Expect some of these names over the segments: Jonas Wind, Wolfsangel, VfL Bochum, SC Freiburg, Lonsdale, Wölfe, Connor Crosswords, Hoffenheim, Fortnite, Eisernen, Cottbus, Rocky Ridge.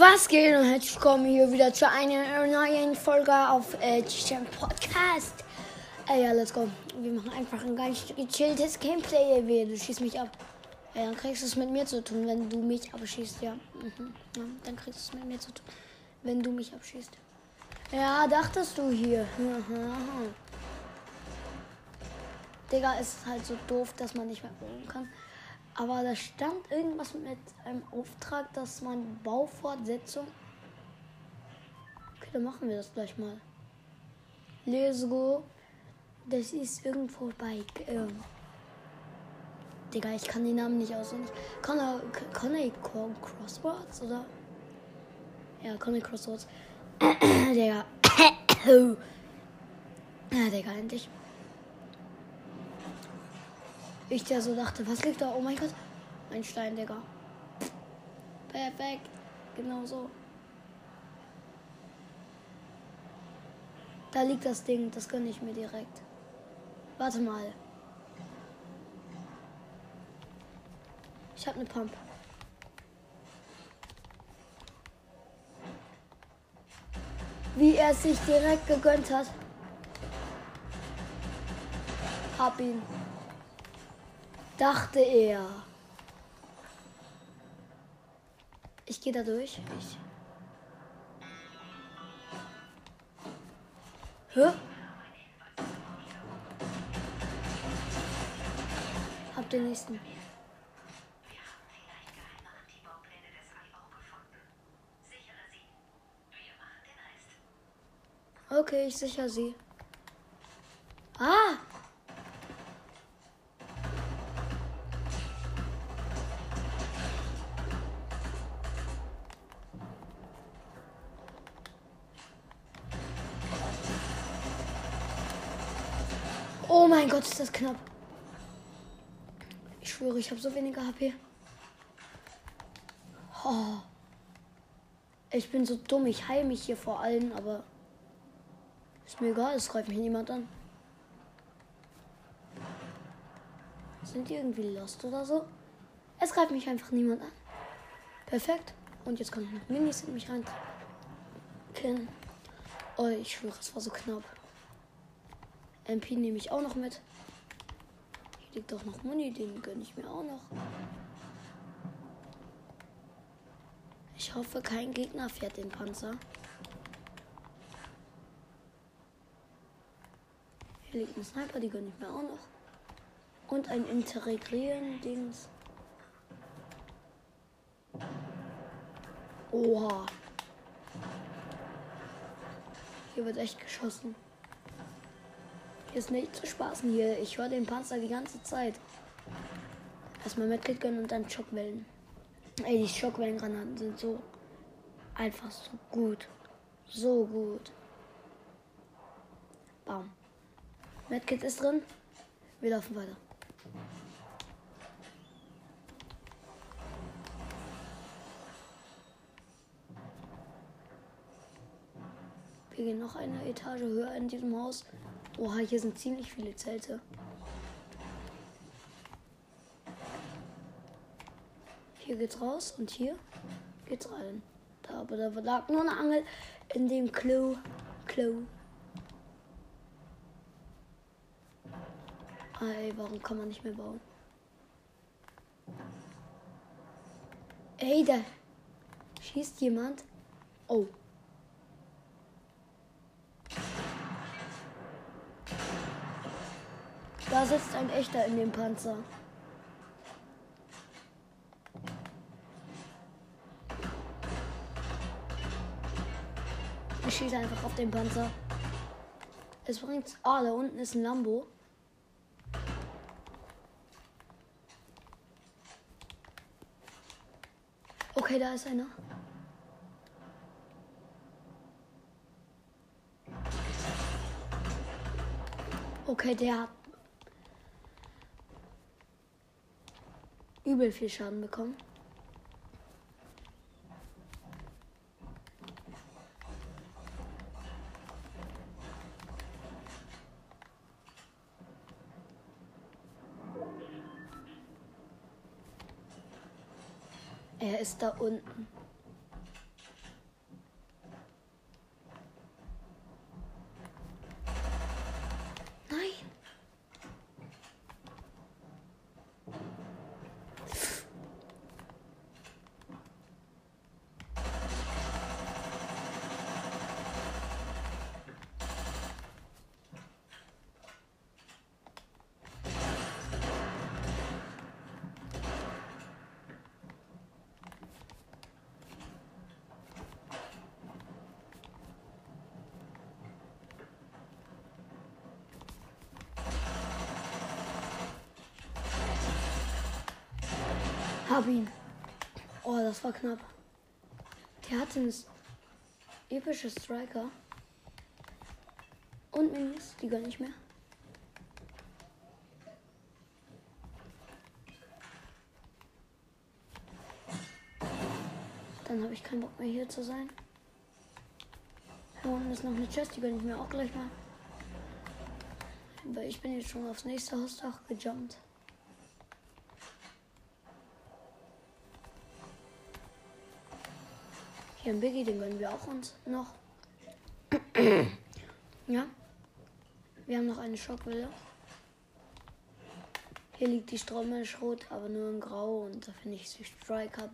Was geht und herzlich willkommen hier wieder zu einer neuen Folge auf diesem Podcast. Ja, let's go. Wir machen einfach ein ganz gechilltes Gameplay. Du schießt mich ab. Ja, dann kriegst du es mit mir zu tun, wenn du mich abschießt, ja. Ja, dann kriegst du es mit mir zu tun, wenn du mich abschießt. Ja, dachtest du hier. Digga, es ist halt so doof, dass man nicht mehr gucken kann. Aber da stand irgendwas mit einem Auftrag, dass man Baufortsetzung... Okay, dann machen wir das gleich mal. Let's go. Das ist irgendwo bei... Digga, ich kann den Namen nicht auswendig. Connor Crosswords, oder? Ja, Connor Crosswords. Digga. Ja, Digga, endlich. Ich der so dachte, was liegt da? Oh mein Gott. Ein Stein, Digga. Perfekt. Genau so. Da liegt das Ding. Das gönne ich mir direkt. Warte mal. Ich habe eine Pump. Wie er es sich direkt gegönnt hat. Hab ihn. Dachte er. Ich gehe da durch. Hä? Hab den nächsten. Okay, ich sichere sie. Ah! Oh mein Gott, ist das knapp. Ich schwöre, ich habe so weniger HP. Oh. Ich bin so dumm, ich heile mich hier vor allen, aber ist mir egal, es greift mich niemand an. Sind die irgendwie lost oder so? Es greift mich einfach niemand an. Perfekt. Und jetzt kann ich noch Minis in mich rein. Okay. Oh, ich schwöre, es war so knapp. MP nehme ich auch noch mit. Hier liegt auch noch Muni, den gönne ich mir auch noch. Ich hoffe, kein Gegner fährt den Panzer. Hier liegt ein Sniper, die gönne ich mir auch noch. Und ein Integrieren-Dings. Oha. Hier wird echt geschossen. Hier ist nicht zu spaßen hier. Ich höre den Panzer die ganze Zeit. Erstmal Medkit gönnen und dann Schockwellen. Ey, die Schockwellengranaten sind so einfach so gut. So gut. Bam. Medkit ist drin. Wir laufen weiter. Wir gehen noch eine Etage höher in diesem Haus. Oha, hier sind ziemlich viele Zelte. Hier geht's raus und hier geht's rein. Da, aber da lag nur eine Angel in dem Klo. Ey, warum kann man nicht mehr bauen? Ey, da schießt jemand. Oh. Da sitzt ein echter in dem Panzer. Ich schieße einfach auf den Panzer. Es bringt's. Ah, da unten ist ein Lambo. Okay, da ist einer. Okay, der hat übel viel Schaden bekommen. Er ist da unten. hab ihn. Oh, das war knapp. Der hatte ein episches Striker. Und Minis, die gar nicht mehr. Dann habe ich keinen Bock mehr hier zu sein. Hier unten ist noch eine Chest, die gönne ich mir auch gleich mal. Weil ich bin jetzt schon aufs nächste Hausdach gejumpt. Hier ein Biggie, den gönnen wir auch uns noch. Ja. Wir haben noch eine Schockwelle. Hier liegt die Strommelschrot, aber nur in Grau. Und da finde ich die Striker.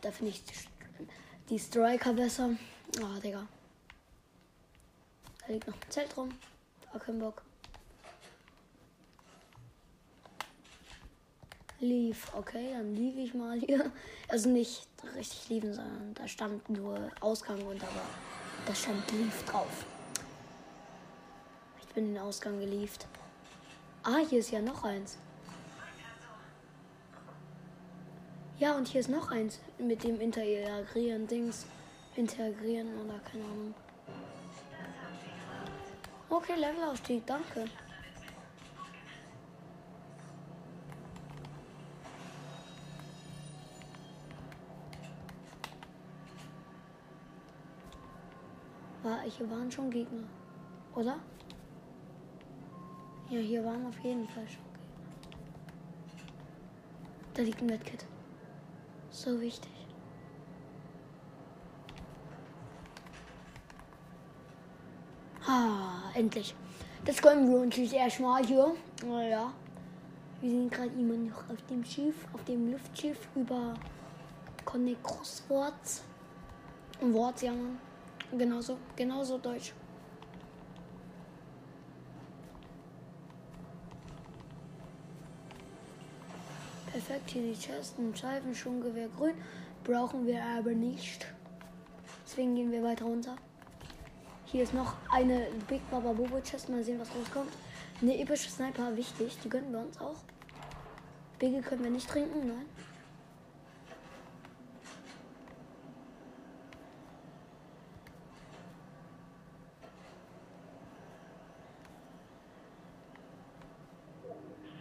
Da finde ich die Striker besser. Oh, Digga. Da liegt noch ein Zelt rum. Da kein Bock. Lief. Okay, dann lief ich mal hier. Also nicht richtig liefen, sondern da stand nur Ausgang und aber da stand lief drauf. Ich bin in den Ausgang gelieft. Ah, hier ist ja noch eins. Ja, und hier ist noch eins mit dem Integrieren-Dings. Integrieren oder keine Ahnung. Okay, Levelaufstieg, danke. Hier waren schon Gegner, oder? Ja, hier waren auf jeden Fall schon Gegner. Da liegt ein Medkit. So wichtig. Ah, endlich. Das können wir uns jetzt erstmal hier. Naja. Wir sehen gerade jemanden noch auf dem Schiff, auf dem Luftschiff über Connor Crosswords. Und Worts, ja, Mann. Genauso deutsch. Perfekt, hier die Chest und Scheiben, Schwunggewehr grün. Brauchen wir aber nicht. Deswegen gehen wir weiter runter. Hier ist noch eine Big Baba Bobo Chest. Mal sehen, was rauskommt. Eine epische Sniper, wichtig. Die gönnen wir uns auch. Biggie können wir nicht trinken, nein.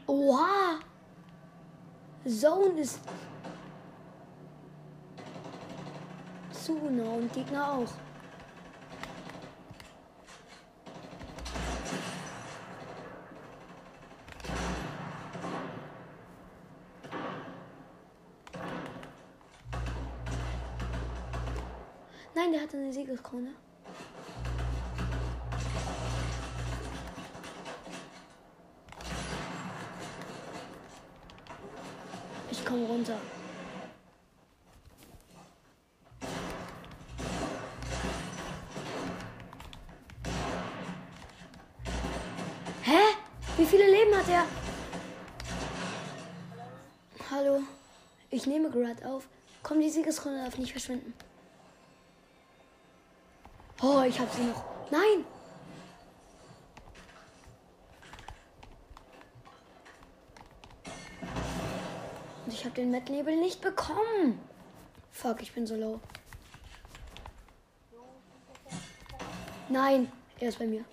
Oha! Zone ist zu genau und Gegner auch. Nein, der hatte eine Siegeskrone. Runter. Hä? Wie viele Leben hat er? Hallo. Ich nehme gerade auf. Komm, die Siegesrunde darf nicht verschwinden. Oh, ich hab sie noch. Nein! Ich habe den Medlabel nicht bekommen. Fuck, ich bin so low. Nein, er ist bei mir.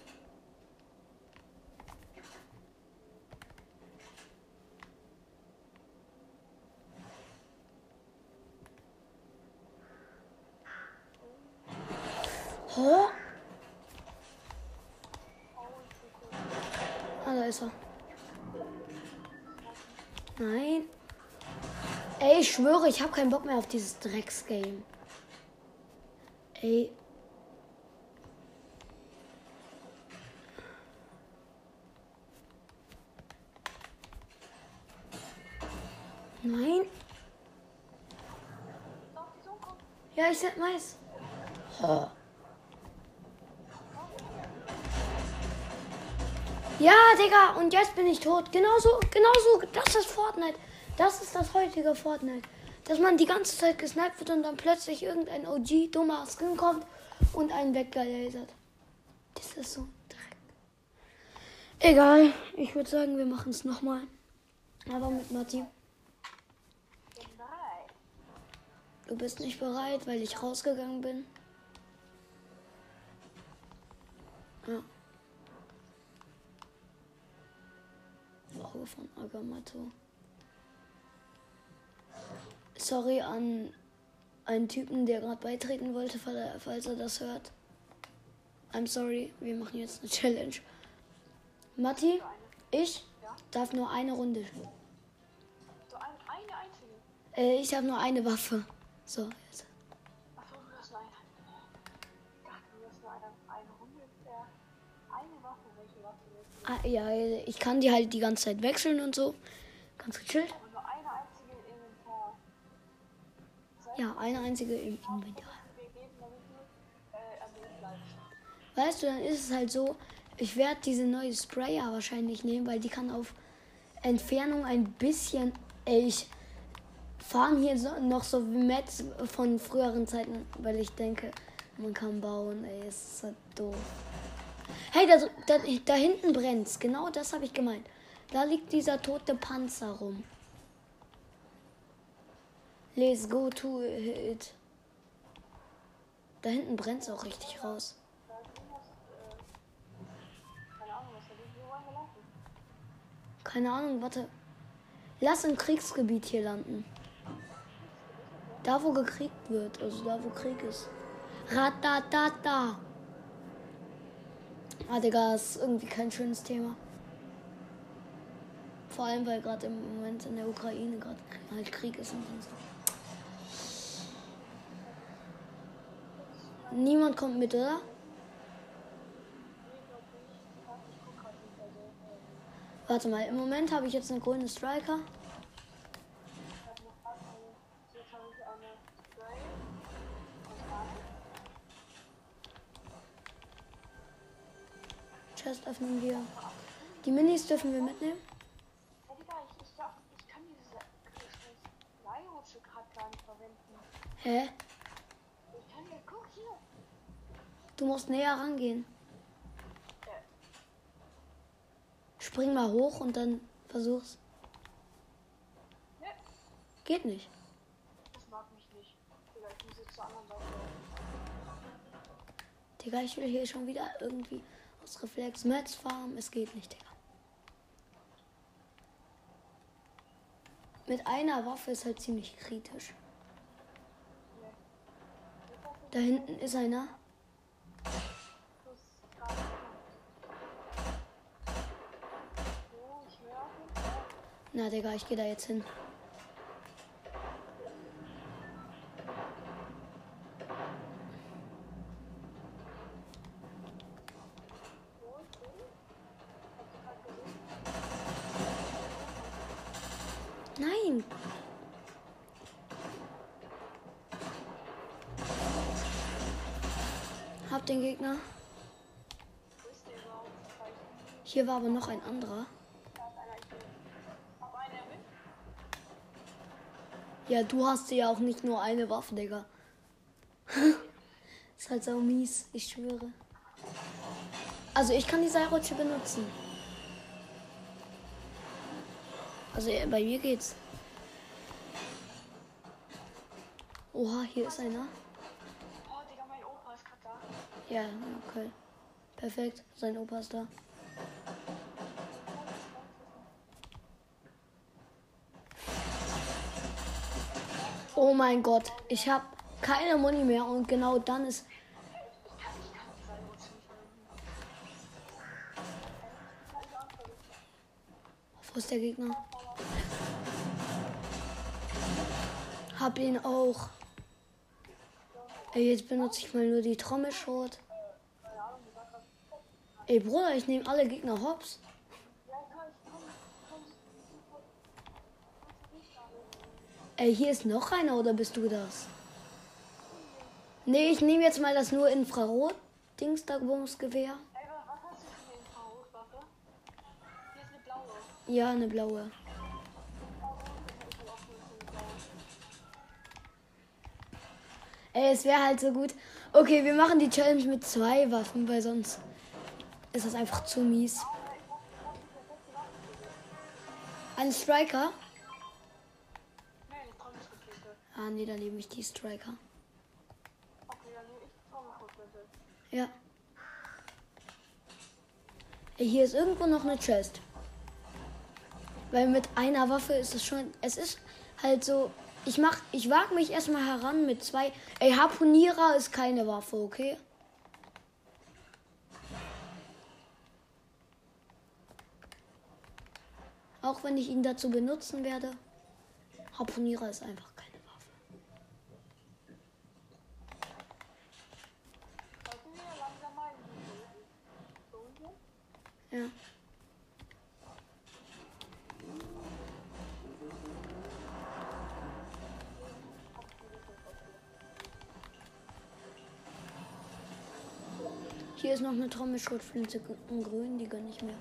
Oh. Ah, da ist er. Nein. Ey, ich schwöre, ich habe keinen Bock mehr auf dieses Drecksgame. Ey. Nein. Ja, ich set Mais. Ja, Digga, und jetzt bin ich tot. Genauso, das ist Fortnite. Das ist das heutige Fortnite. Dass man die ganze Zeit gesniped wird und dann plötzlich irgendein OG dummer Skin kommt und einen weggelasert. Das ist so ein Dreck. Egal. Ich würde sagen, wir machen es nochmal. Aber mit Martin. Du bist nicht bereit, weil ich rausgegangen bin. Ja. Auge von Agamotto. Sorry an einen Typen, der gerade beitreten wollte, falls er das hört. I'm sorry, wir machen jetzt eine Challenge. Matti, ich darf nur eine Runde spielen. Eine einzige? Ich habe nur eine Waffe. So, jetzt. Achso, du hast nur eine. Ich dachte, du hast nur eine Runde. Eine Waffe, welche Waffe willst du? Ah, ja, ich kann die halt die ganze Zeit wechseln und so. Ganz gechillt. Aber nur eine einzige im Inventar. Ja, eine einzige im Inventar. Weißt du, dann ist es halt so, ich werde diese neue Sprayer wahrscheinlich nehmen, weil die kann auf Entfernung ein bisschen... Ey, ich farm hier noch so Maps von früheren Zeiten, weil ich denke, man kann bauen. Ey, ist das doof. Hey, da hinten brennt's. Genau das habe ich gemeint. Da liegt dieser tote Panzer rum. Let's go to it. Da hinten brennt's auch richtig raus. Keine Ahnung, warte. Lass im Kriegsgebiet hier landen. Da, wo gekriegt wird. Also da, wo Krieg ist. Ratatata. Ah, Digga, das ist irgendwie kein schönes Thema. Vor allem, weil gerade im Moment in der Ukraine gerade halt Krieg ist und sonst. Niemand kommt mit, oder? Warte mal, im Moment habe ich jetzt eine grüne Striker. Chest öffnen wir. Die Minis dürfen wir mitnehmen. Hey Digga, ich kann diese Leihrutsche gerade gar nicht verwenden. Hä? Ich kann ja, guck hier. Du musst näher rangehen. Spring mal hoch und dann versuch's. Nee. Geht nicht. Das mag mich nicht. Digga, ich muss jetzt zur anderen Seite. Digga, ich will hier schon wieder irgendwie aus Reflex Metz farmen. Es geht nicht, Digga. Mit einer Waffe ist halt ziemlich kritisch. Nee. Da hinten ist einer. Na, Digga, ich gehe da jetzt hin. Nein! Hab den Gegner. Hier war aber noch ein anderer. Ja, du hast ja auch nicht nur eine Waffe, Digga. Ist halt so mies, ich schwöre. Also ich kann die Seilrutsche benutzen. Also bei mir geht's. Oha, hier ist einer. Oh, Digga, mein Opa ist gerade da. Ja, okay. Perfekt, sein Opa ist da. Oh mein Gott, ich habe keine Muni mehr und genau dann ist... Wo ist der Gegner? Hab ihn auch. Ey, jetzt benutze ich mal nur die Trommelschrot. Ey, Bruder, ich nehme alle Gegner hops. Ey, hier ist noch einer, oder bist du das? Nee, ich nehme jetzt mal das nur Infrarot-Dingsterbums-Gewehr. Ey, was hast du für eine Infrarotwaffe? Hier ist eine blaue. Ja, eine blaue. Ey, es wäre halt so gut. Okay, wir machen die Challenge mit 2 Waffen, weil sonst ist das einfach zu mies. Ein Striker? Ah ne, dann nehme ich die Striker. Okay, dann nehme ich die Zauberkostmittel. Ja. Hier ist irgendwo noch eine Chest. Weil mit einer Waffe ist es schon... Es ist halt so... Ich wage mich erstmal heran mit zwei... Ey, Harpunierer ist keine Waffe, okay? Auch wenn ich ihn dazu benutzen werde. Harpunierer ist einfach keine Waffe. Ja. Hier ist noch eine Trommelschrotflinte in grün, die gönne ich mir.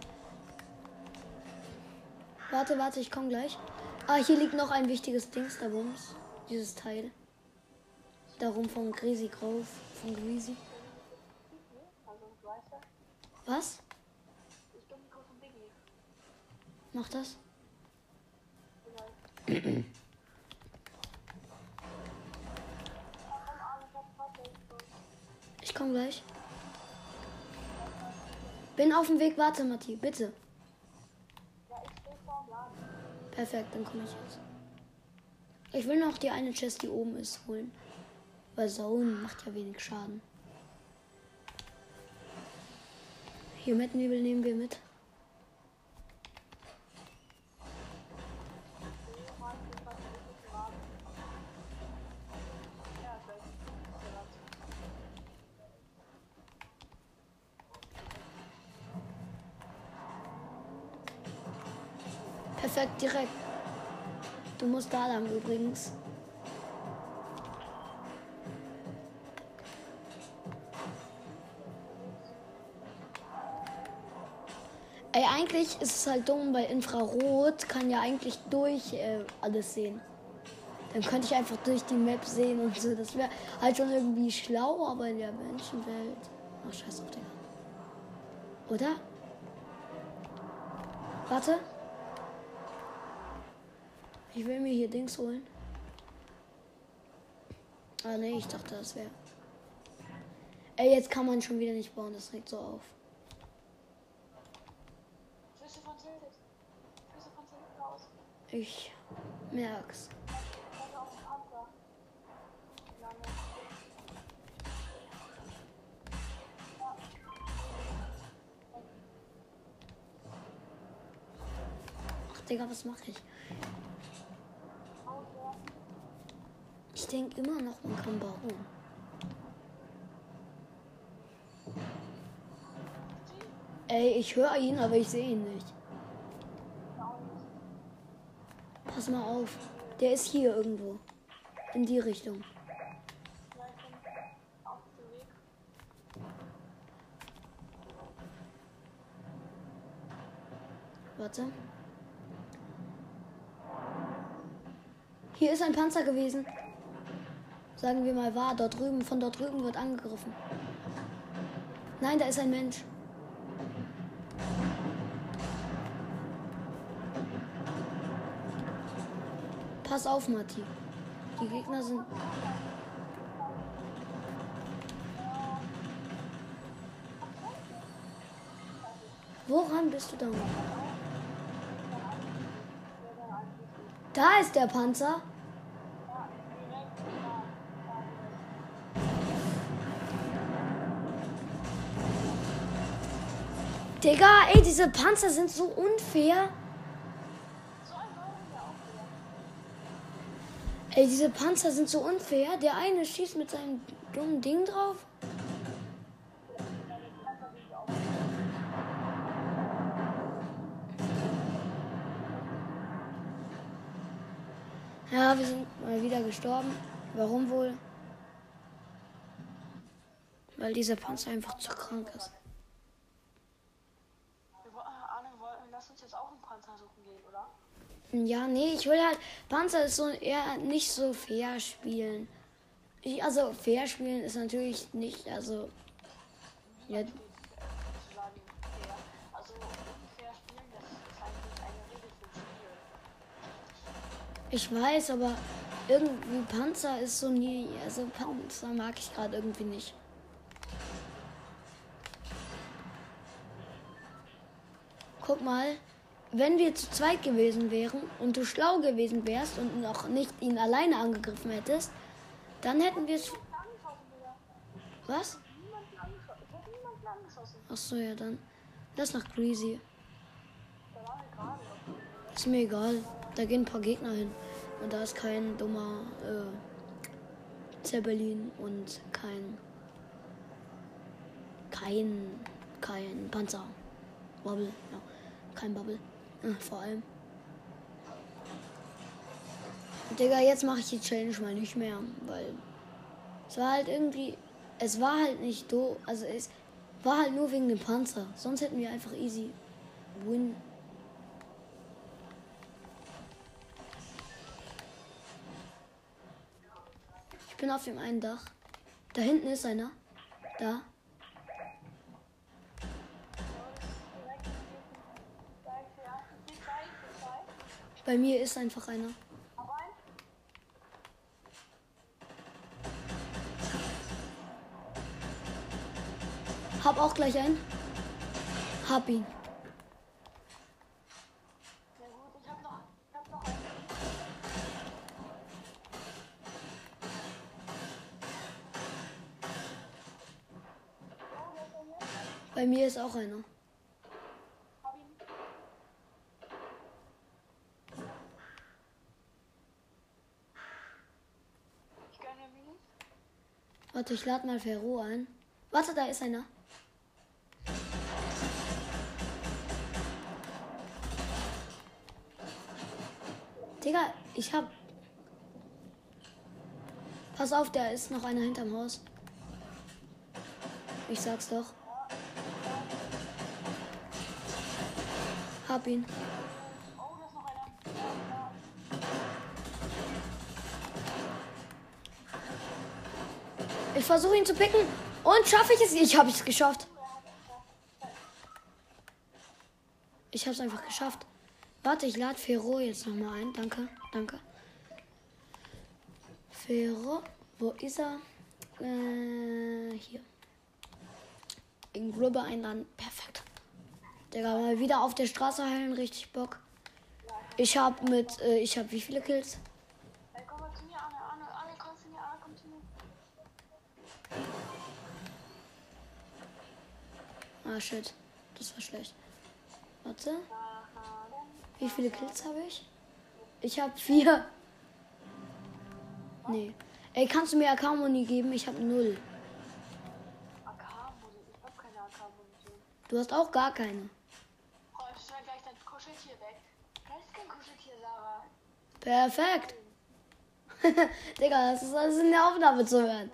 Warte, ich komme gleich. Ah, hier liegt noch ein wichtiges Dings, da Bums. Dieses Teil. Darum von Grisi drauf. Von Grisi. Was? Mach das. Ich komme gleich. Bin auf dem Weg, warte, Matti, bitte. Ja, ich stehe vor dem Laden. Perfekt, dann komme ich jetzt. Ich will noch die eine Chest, die oben ist, holen. Weil Saun macht ja wenig Schaden. Hier Mettennebel nehmen wir mit. Perfekt, direkt. Du musst da lang übrigens. Ey, eigentlich ist es halt dumm, bei Infrarot kann ja eigentlich durch alles sehen. Dann könnte ich einfach durch die Map sehen und so. Das wäre halt schon irgendwie schlau, aber in der Menschenwelt. Ach, scheiß auf den. Oder? Warte. Ich will mir hier Dings holen. Ah ne, ich dachte, das wäre... Ey, jetzt kann man schon wieder nicht bauen, das regt so auf. Ich merk's. Ach Digga, was mache ich? Ich denke immer noch, man kann bauen. Ey, ich höre ihn, aber ich sehe ihn nicht. Pass mal auf. Der ist hier irgendwo. In die Richtung. Warte. Hier ist ein Panzer gewesen. Sagen wir mal wahr, dort drüben, von dort drüben wird angegriffen. Nein, da ist ein Mensch. Pass auf, Matti. Die Gegner sind... Woran bist du da? Da ist der Panzer. Digga, ey, diese Panzer sind so unfair. Ey, diese Panzer sind so unfair. Der eine schießt mit seinem dummen Ding drauf. Ja, wir sind mal wieder gestorben. Warum wohl? Weil dieser Panzer einfach zu krank ist. Lass uns jetzt auch einen Panzer suchen gehen, oder? Ja, nee, ich will halt... Panzer ist so eher nicht so fair spielen. Also, fair spielen ist natürlich nicht, also... Ja. Also, fair spielen, das ist eigentlich eine Regel für Spiel. Ich weiß, aber Irgendwie Panzer ist so nie. Also Panzer mag ich gerade irgendwie nicht. Guck mal, wenn wir zu zweit gewesen wären und du schlau gewesen wärst und noch nicht ihn alleine angegriffen hättest, dann hätten wir es. Was? Achso, ja dann. Das ist noch crazy. Ist mir egal. Da gehen ein paar Gegner hin. Und da ist kein dummer Zeppelin und kein Panzer. Bubble, ja. Kein Bubble. Ja, vor allem. Digga, jetzt mache ich die Challenge mal nicht mehr, weil es war halt irgendwie, es war halt nicht doof, also es war halt nur wegen dem Panzer. Sonst hätten wir einfach easy win. Ich bin auf dem einen Dach. Da hinten ist einer. Da. Bei mir ist einfach einer. Hab auch gleich einen. Hab ihn. Bei mir ist auch einer. Warte, ich lade mal Ferro ein. Warte, da ist einer. Digga, ich hab... Pass auf, da ist noch einer hinterm Haus. Ich sag's doch. Hab ihn. Ich versuche ihn zu picken. Und schaffe ich es? Ich habe es geschafft. Ich habe es einfach geschafft. Warte, ich lade Ferro jetzt nochmal ein. Danke, danke. Ferro, wo ist er? Hier. In Grubbe einladen. Perfekt. Digga, mal wieder auf der Straße heilen. Richtig Bock. Ich habe mit... ich habe wie viele Kills? Ah, shit. Das war schlecht. Warte. Wie viele Kills habe ich? Ich habe 4. Nee. Ey, kannst du mir AK-Muni geben? Ich habe 0. AK-Muni? Ich habe keine AK-Muni. Du hast auch gar keine. Oh, ich schneide gleich dein Kuscheltier weg. Das ist kein Kuscheltier, Sarah. Perfekt. Digga, das ist alles in der Aufnahme zu hören.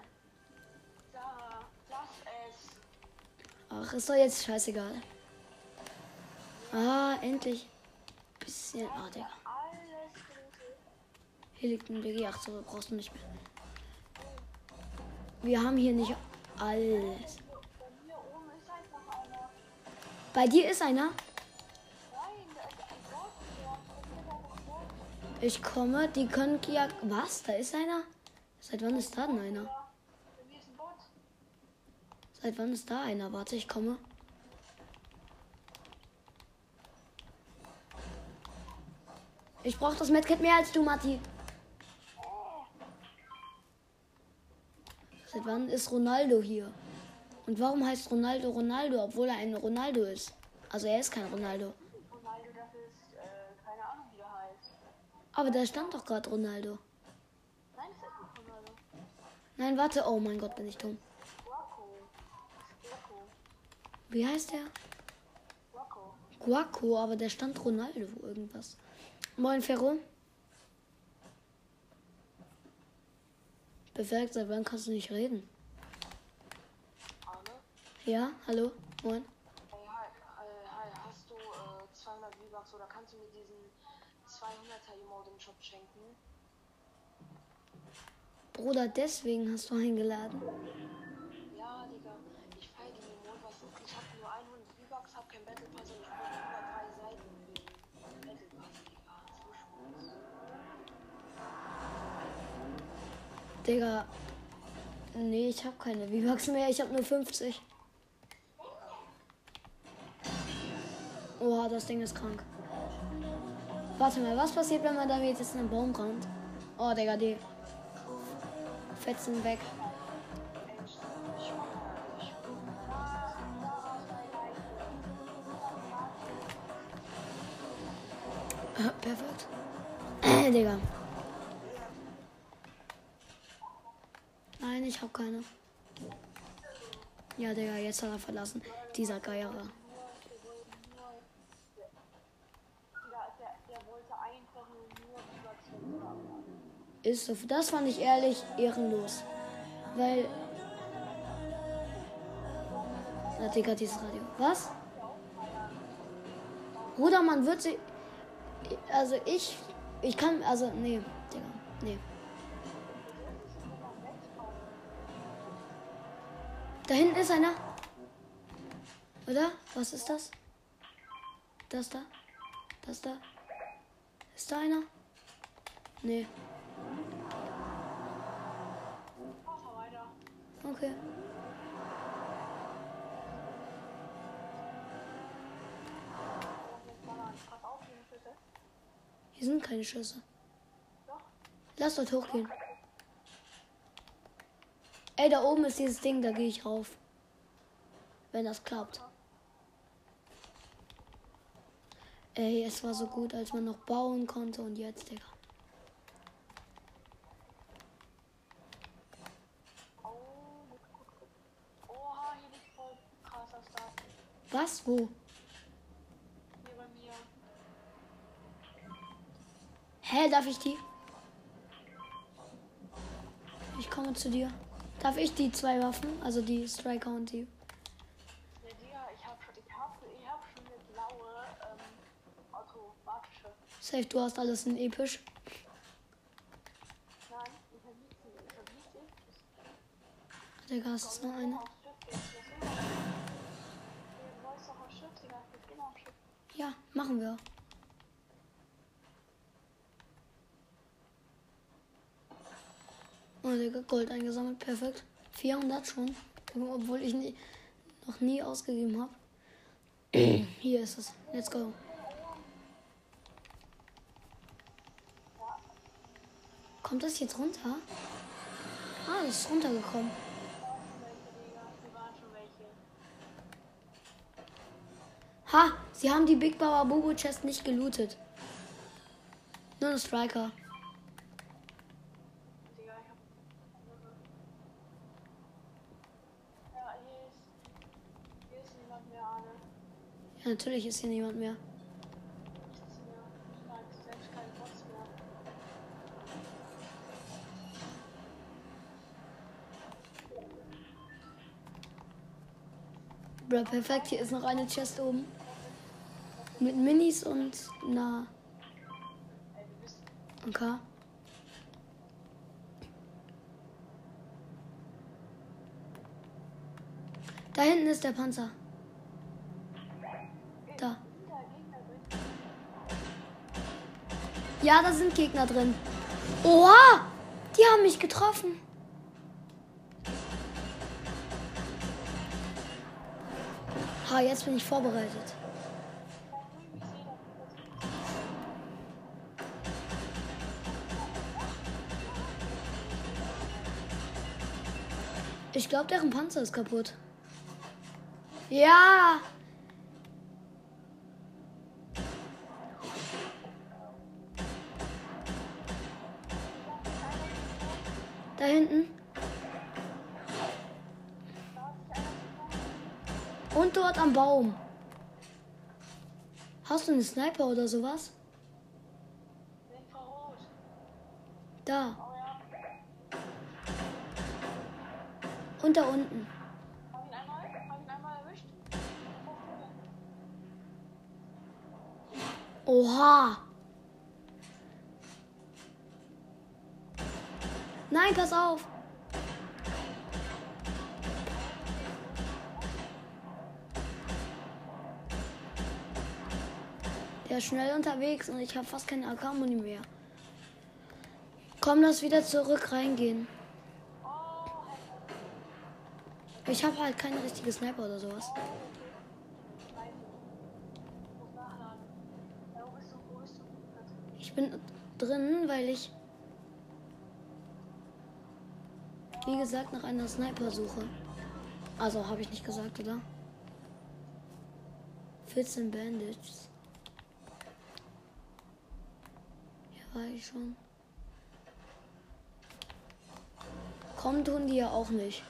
Ach, ist doch jetzt scheißegal. Ah, endlich. Bisschen. Ah, Digga. Hier liegt ein BG. Ach so, brauchst du nicht mehr. Wir haben hier nicht alles. Bei dir ist einer? Ich komme, die können ja. Was? Da ist einer? Seit wann ist da denn einer? Seit wann ist da einer? Warte, ich komme. Ich brauche das Medkit mehr als du, Matti. Seit wann ist Ronaldo hier? Und warum heißt Ronaldo Ronaldo, obwohl er ein Ronaldo ist? Also er ist kein Ronaldo. Ronaldo, das ist, keine Ahnung, wie der heißt. Aber da stand doch gerade Ronaldo. Nein, das ist nicht Ronaldo. Nein, warte. Oh mein Gott, bin ich dumm. Wie heißt der? Guaco. Guaco, aber der stand Ronaldo irgendwas. Moin, Ferro. Perfekt, seit wann kannst du nicht reden? Arne? Ja, hallo, moin. Hey, hi. Hast du 200 V-Bucks oder kannst du mir diesen 200er-Emote im Shop schenken? Bruder, deswegen hast du eingeladen. Ja, Digga. Ich hab nur 100 V-Bucks, hab kein Battle Pass und ich brauche über 3 Seiten für Battle Pass, Digga. So schwul. Digga. Nee, ich hab keine V-Bucks mehr. Ich hab nur 50. Oha, das Ding ist krank. Warte mal, was passiert, wenn man damit jetzt in einen Baum rammt? Oh, Digga, die Fetzen weg. Perfekt. Digga. Nein, ich hab keine. Ja, Digga, jetzt hat er verlassen. Dieser Geier. Ist so. Das fand ich ehrlich ehrenlos. Weil. Na, Digga, dieses Radio. Was? Bruder, man wird sie. Also ich kann, also nee, Digga, nee. Da hinten ist einer. Oder? Was ist das? Das da? Das da? Ist da einer? Nee. Okay. Hier sind keine Schüsse. Doch. Lass dort hochgehen. Ey, da oben ist dieses Ding, da gehe ich rauf. Wenn das klappt. Ey, es war so gut, als man noch bauen konnte und jetzt, Digga. Oha, hier liegt voll krasser Start. Was? Wo? Hä, darf ich die? Ich komme zu dir. Darf ich die zwei Waffen? Also die Striker und die. Ja, Digga, ich hab schon eine blaue automatische. Safe, du hast alles in episch. Nein, ich hab nicht. Digga, hast es nur eine? Ja, machen wir. Oh, Digga, Gold eingesammelt, perfekt. 400 schon, obwohl ich noch nie ausgegeben habe. Hier ist es, let's go. Kommt das jetzt runter? Ah, das ist runtergekommen. Ha, sie haben die Big Baba Bobo Chest nicht gelootet. Nur ein Striker. Ja, natürlich ist hier niemand mehr. Bro, perfekt, hier ist noch eine Chest oben. Mit Minis und na. Okay. Da hinten ist der Panzer. Ja, da sind Gegner drin. Oha! Die haben mich getroffen. Ha, jetzt bin ich vorbereitet. Ich glaube, deren Panzer ist kaputt. Ja! Da hinten. Und dort am Baum. Hast du einen Sniper oder sowas? Da. Und da unten. Hab ihn einmal erwischt. Oha. Nein, pass auf! Der ist schnell unterwegs und ich habe fast keine AK-Muni mehr. Komm, lass wieder zurück reingehen. Ich habe halt keine richtige Sniper oder sowas. Ich bin drin, weil ich, wie gesagt, nach einer Sniper suche. Also habe ich nicht gesagt, oder? 14 Bandages. Ja, war ich schon. Kommen tun die ja auch nicht.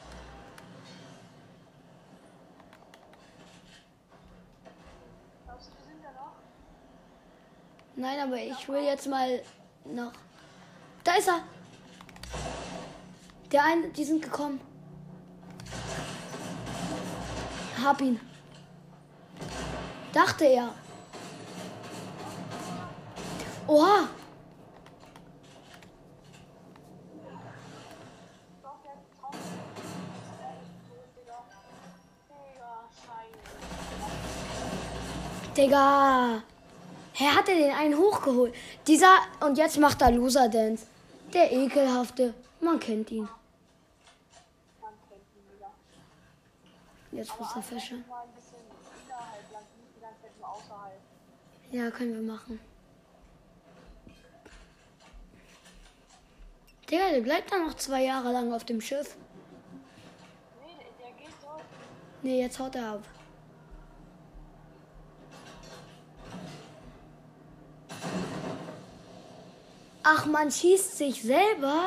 Nein, aber ich will jetzt mal noch. Da ist er! Der eine, die sind gekommen. Hab ihn. Dachte er. Oha! Digga! Hä, hat er den einen hochgeholt? Dieser, und jetzt macht er Loser Dance. Der ekelhafte. Man kennt ihn. Jetzt muss er fischen. Ja, können wir machen. Digga, der bleibt da noch 2 Jahre lang auf dem Schiff. Nee, jetzt haut er ab. Ach, man schießt sich selber.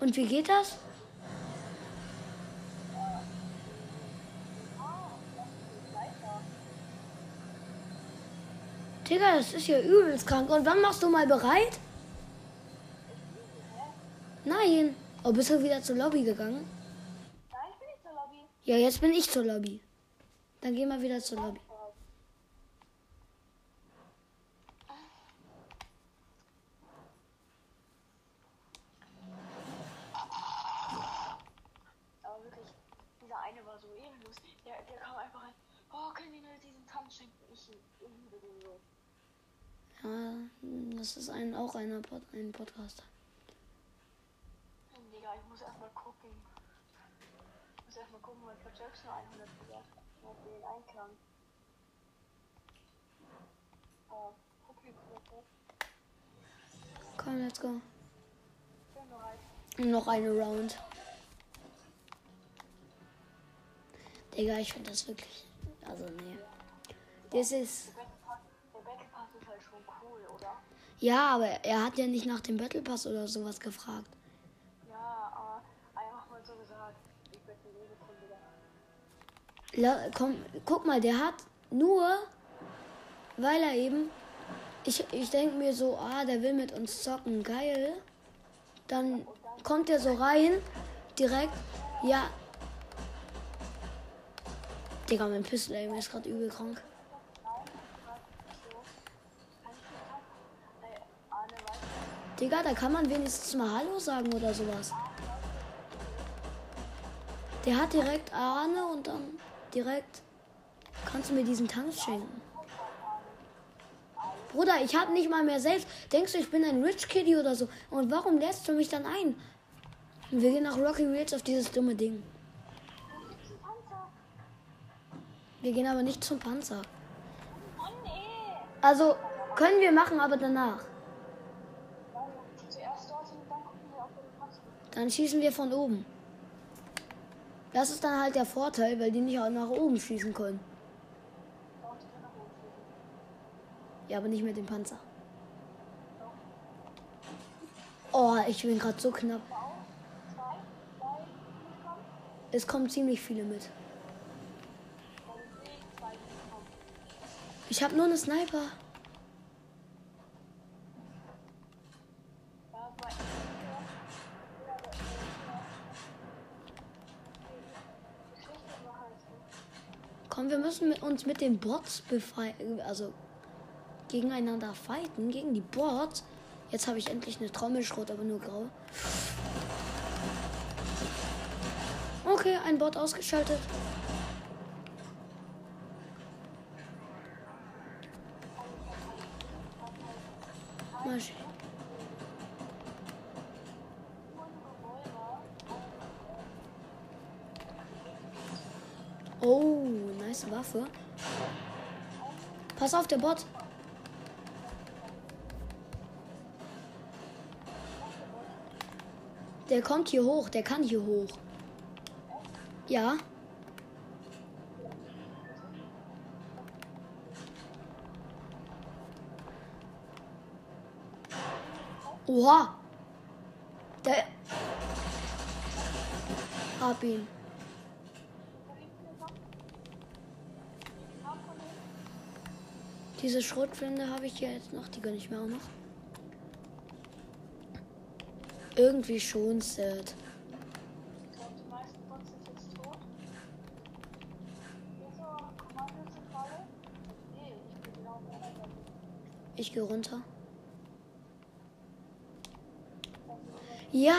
Und wie geht das? Digga, das ist ja übelst krank. Und wann machst du mal bereit? Nein. Oh, bist du wieder zur Lobby gegangen? Nein, ich bin nicht zur Lobby. Ja, jetzt bin ich zur Lobby. Dann gehen wir wieder zur Lobby. Ja, das ist ein Podcaster. Digga, ich muss erstmal gucken. Weil ich habe selbst nur 100 gesagt. Ich hab den Einklang. Oh, guck wie cool. Komm, let's go. Ich bin bereit. Noch eine Round. Digga, ich finde das wirklich. Also, nee. Das ist. Ja, aber er hat ja nicht nach dem Battle Pass oder sowas gefragt. Ja, aber einfach mal so gesagt, ich werde den Lebekunde da. Komm, guck mal, der hat nur, weil er eben, ich denke mir so, der will mit uns zocken, geil. Dann kommt er so rein, direkt, ja. Digga, mein Pistol-Aim ist gerade übel krank. Digga, da kann man wenigstens mal Hallo sagen oder sowas. Der hat direkt Ahne und dann direkt, kannst du mir diesen Tanz schenken? Bruder, ich hab nicht mal mehr selbst. Denkst du, ich bin ein Rich Kitty oder so? Und warum lässt du mich dann ein? Wir gehen nach Rocky Ridge auf dieses dumme Ding. Wir gehen aber nicht zum Panzer. Also, können wir machen, aber danach. Dann schießen wir von oben. Das ist dann halt der Vorteil, weil die nicht auch nach oben schießen können. Ja, aber nicht mit dem Panzer. Oh, ich bin gerade so knapp. Es kommen ziemlich viele mit. Ich habe nur eine Sniper. Wir müssen uns mit den Bots befreien, also gegeneinander fighten, gegen die Bots. Jetzt habe ich endlich eine Trommelschrot, aber nur grau. Okay, ein Bot ausgeschaltet. Masch. nice Waffe. Pass auf, der Bot. Der kommt hier hoch, der kann hier hoch. Ja. Oha. Der... Hab ihn. Diese Schrotflinte habe ich hier jetzt noch, die gönne ich mir auch noch. Irgendwie schon sad. Ich gehe runter. Ja,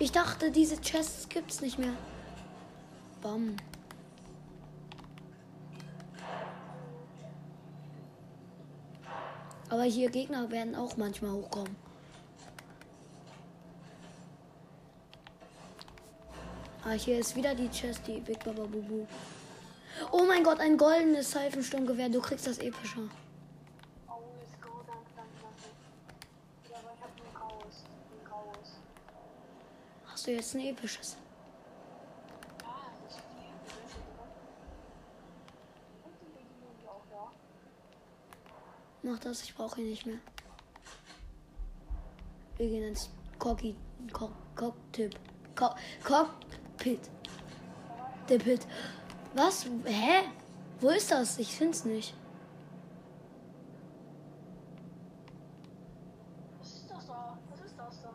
ich dachte, diese Chests gibt's nicht mehr. Bam. Aber hier Gegner werden auch manchmal hochkommen. Ah, hier ist wieder die Chest, die Big Baba Bubu. Oh mein Gott, ein goldenes Seifensturmgewehr. Du kriegst das epischer. Oh, ist grau, danke. Ja, aber ich hab nur graues. Ein graues. Hast du jetzt ein episches? Ja, das ist die epische. Und die Legion auch, ja. Mach das, ich brauche ihn nicht mehr. Wir gehen ins Cocky. Cockpit. Der Pit. Was? Hä? Wo ist das? Ich find's nicht. Was ist das da? Was ist das da?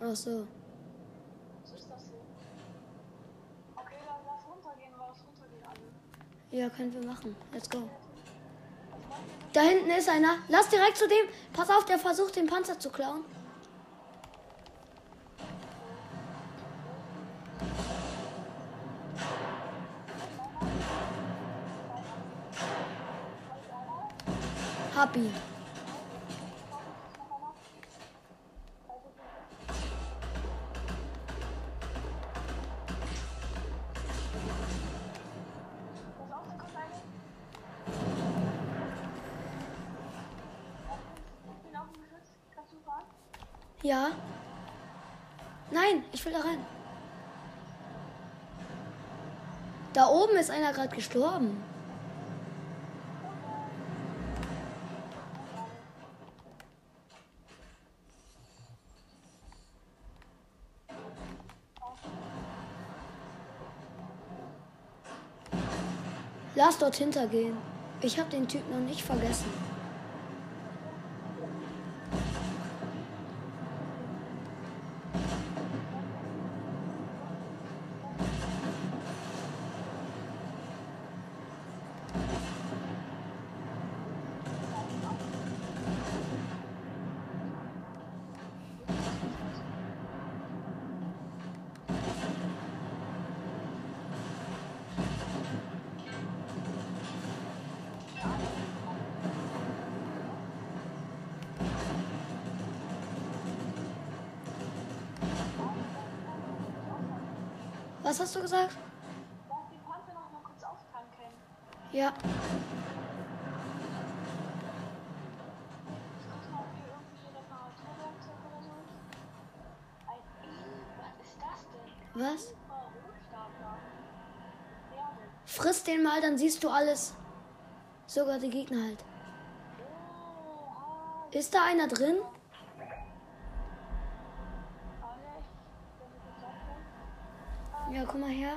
Ach so. Was ist das hier? Okay, dann lass runtergehen alle. Ja, können wir machen. Let's go. Da hinten ist einer. Lass direkt zu dem. Pass auf, der versucht den Panzer zu klauen. Happy. Ja. Nein, ich will da rein. Da oben ist einer gerade gestorben. Lass dort hintergehen. Ich habe den Typ noch nicht vergessen. Was hast du gesagt? Lass die Pampe noch mal kurz auftanken. Ja. Ich guck mal, ob hier irgendwie Reparaturwerkzeug oder so ist. Ein was ist das denn? Was? Friss den mal, dann siehst du alles. Sogar die Gegner halt. Ist da einer drin? Ja, guck mal her.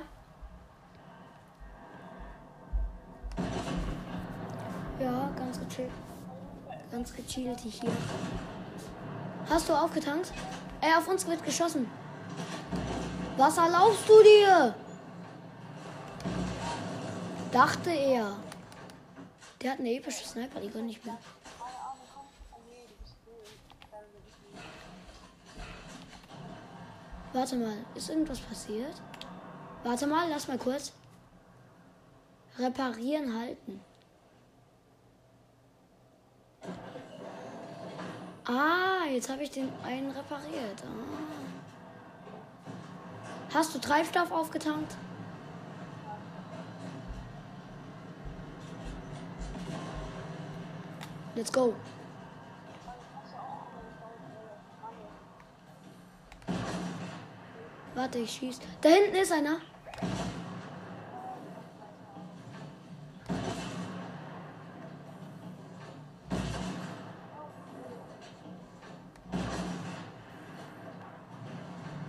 Ja, ganz gechillt. Ganz gechillt hier. Hast du aufgetankt? Ey, auf uns wird geschossen. Was erlaubst du dir? Dachte er. Der hat eine epische Sniper, die gönn ich mir. Warte mal, ist irgendwas passiert? Warte mal, lass mal kurz. Reparieren halten. Ah, jetzt habe ich den einen repariert. Ah. Hast du Treibstoff aufgetankt? Let's go. Warte, ich schieß. Da hinten ist einer.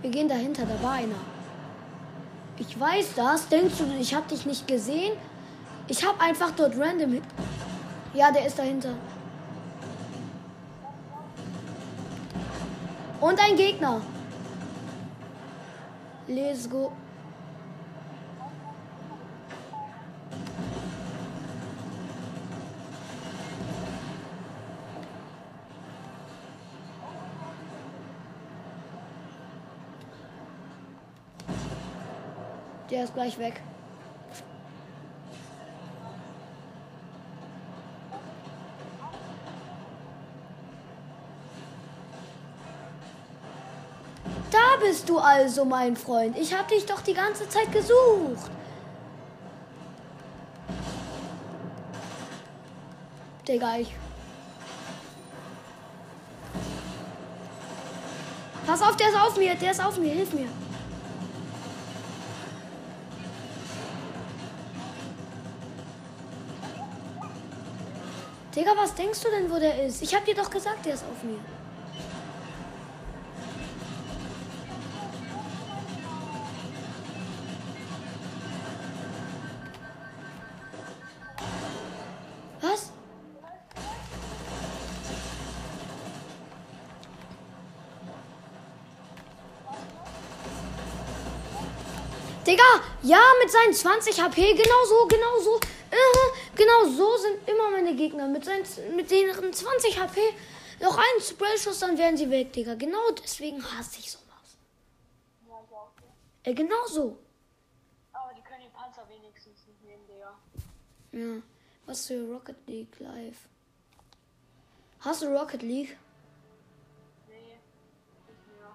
Wir gehen dahinter, da war einer. Ich weiß das. Denkst du, ich hab dich nicht gesehen? Ich hab einfach dort random hin. Ja, der ist dahinter. Und ein Gegner. Let's go. Der ist gleich weg. Bist du also, mein Freund? Ich habe dich doch die ganze Zeit gesucht. Digga, ich... Pass auf, der ist auf mir, hilf mir. Digga, was denkst du denn, wo der ist? Ich habe dir doch gesagt, der ist auf mir. Digga, ja, mit seinen 20 HP, genau so sind immer meine Gegner. Mit deren 20 HP, noch einen Sprayschuss, dann wären sie weg, Digga. Genau deswegen hasse ich sowas. Ja, ich auch. Genau so. Aber die können den Panzer wenigstens nicht nehmen, Digga. Ja, was für Rocket League live. Hast du Rocket League? Nee, nicht mehr.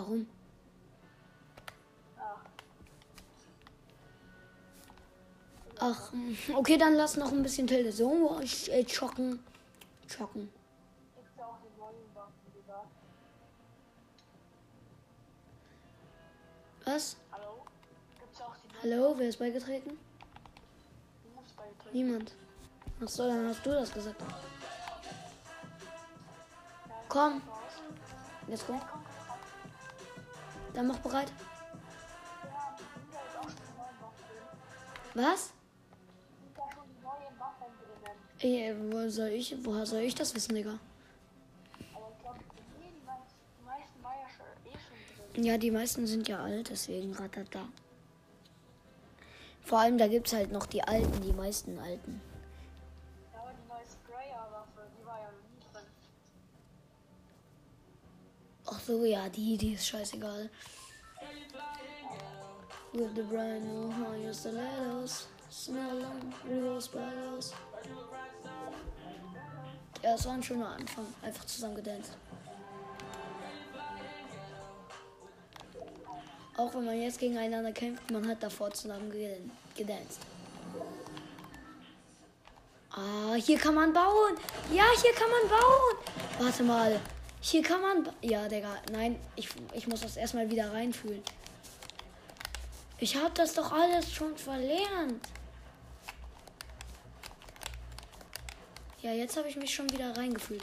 Warum? Ach, okay, dann lass noch ein bisschen Tilde so schocken. Was? Hallo? Gibt's auch die Hallo, wer ist beigetreten? Du musst beigetreten. Niemand. Ach so, dann hast du das gesagt. Komm. Let's go. Dann mach bereit. Was? Ey, woher soll ich das wissen, Digga? Ja, die meisten sind ja alt, deswegen rattert da. Vor allem, da gibt's halt noch die alten, die meisten alten. Ja, aber die neue Sprayer-Waffe, die war ja noch nie drin. Ach so, ja, die ist scheißegal. With the brand new highest stilettos, smell like real spiders. Ja, es war ein schöner Anfang. Einfach zusammen gedanced. Auch wenn man jetzt gegeneinander kämpft, man hat davor zusammen gedanced. Ah, hier kann man bauen. Ja, hier kann man bauen. Warte mal. Hier kann man... Ja, Digga. Nein, ich muss das erstmal wieder reinfühlen. Ich hab das doch alles schon verlernt. Ja, jetzt habe ich mich schon wieder reingefühlt.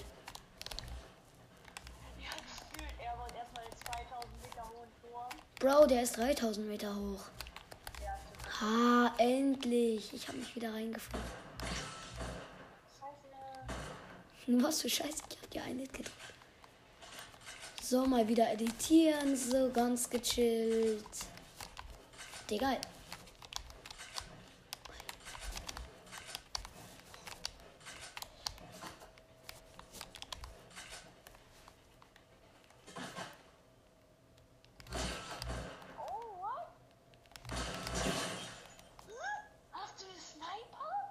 Ja, das fühlt er wohl erstmal 2000 Meter hohen Tor. Bro, der ist 3000 Meter hoch. Ha, endlich. Ich habe mich wieder reingefühlt. Scheiße. Was für Scheiße, ich hab dir einen Hit gedrückt. So, mal wieder editieren, so ganz gechillt. Digga.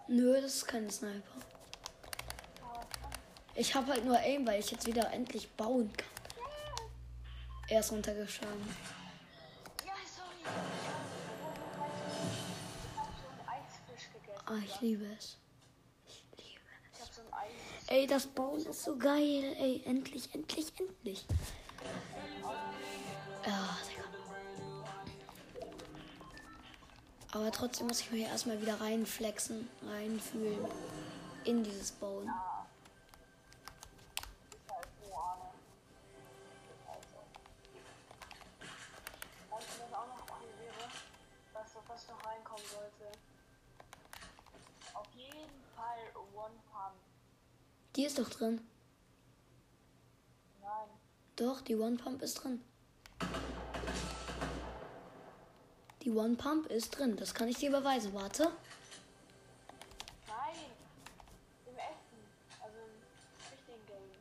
Nö, das ist kein Sniper. Ich hab halt nur Aim, weil ich jetzt wieder endlich bauen kann. Er ist runtergeschlagen. Ah, ich liebe es. Ich liebe es. Ich hab so Ey, das Bauen ist so geil. Ey, endlich. Ja, Digga. Aber trotzdem muss ich mir hier erstmal wieder reinflexen, reinfühlen in dieses Bauen. Die ist doch drin. Nein. Doch, die One Pump ist drin. Die One Pump ist drin. Das kann ich dir beweisen. Warte. Nein. Im echten. Also im richtigen Game.